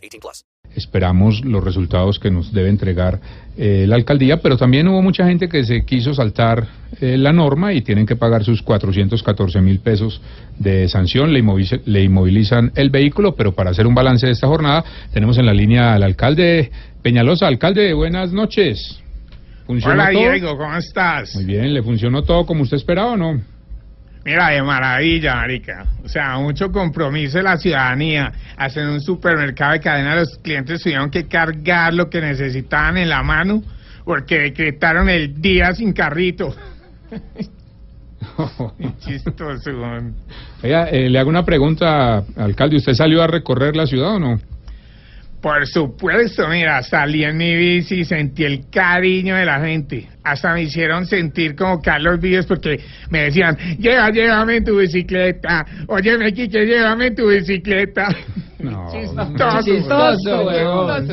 18+. Esperamos los resultados que nos debe entregar la alcaldía, pero también hubo mucha gente que se quiso saltar la norma y tienen que pagar sus 414,000 pesos de sanción. Le inmovilizan el vehículo, pero para hacer un balance de esta jornada tenemos en la línea al alcalde Peñalosa. Alcalde, buenas noches. Hola, todo? Diego, ¿cómo estás? Muy bien, ¿le funcionó todo como usted esperaba o no? Mira, de maravilla, marica. O sea, mucho compromiso de la ciudadanía. Hacer un supermercado de cadena, los clientes tuvieron que cargar lo que necesitaban en la mano porque decretaron el día sin carrito. Chistoso. Oiga, le hago una pregunta, alcalde. ¿Usted salió a recorrer la ciudad o no? Por supuesto, mira, salí en mi bici y sentí el cariño de la gente. Hasta me hicieron sentir como Carlos Vives porque me decían, llévame en tu bicicleta. Óyeme, Quique, llévame en tu bicicleta. No, chistoso, huevón.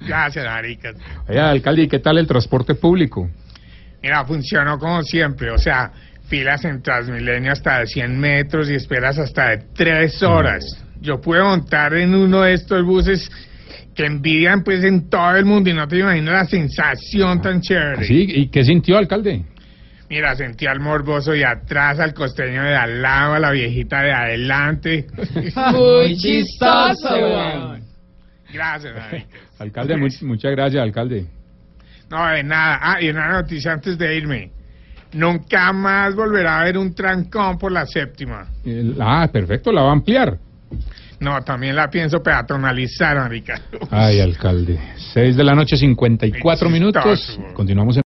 Gracias, maricas. Oye, alcalde, ¿y qué tal el transporte público? Mira, funcionó como siempre, o sea, filas en Transmilenio hasta de 100 metros y esperas hasta de 3 horas. No. Yo pude montar en uno de estos buses que envidian pues en todo el mundo y no te imagino la sensación tan chévere. Sí, ¿y qué sintió, alcalde? Mira, sentí al morboso de atrás, al costeño de al lado, a la viejita de adelante. Muy chistoso, weón. Gracias, alcalde, muchas gracias, alcalde. No, de nada. Ah, y una noticia antes de irme. Nunca más volverá a haber un trancón por la séptima. Perfecto, la va a ampliar. No, también la pienso peatonalizar, Ricardo. Ay, alcalde. 6:54 minutos. Continuamos en...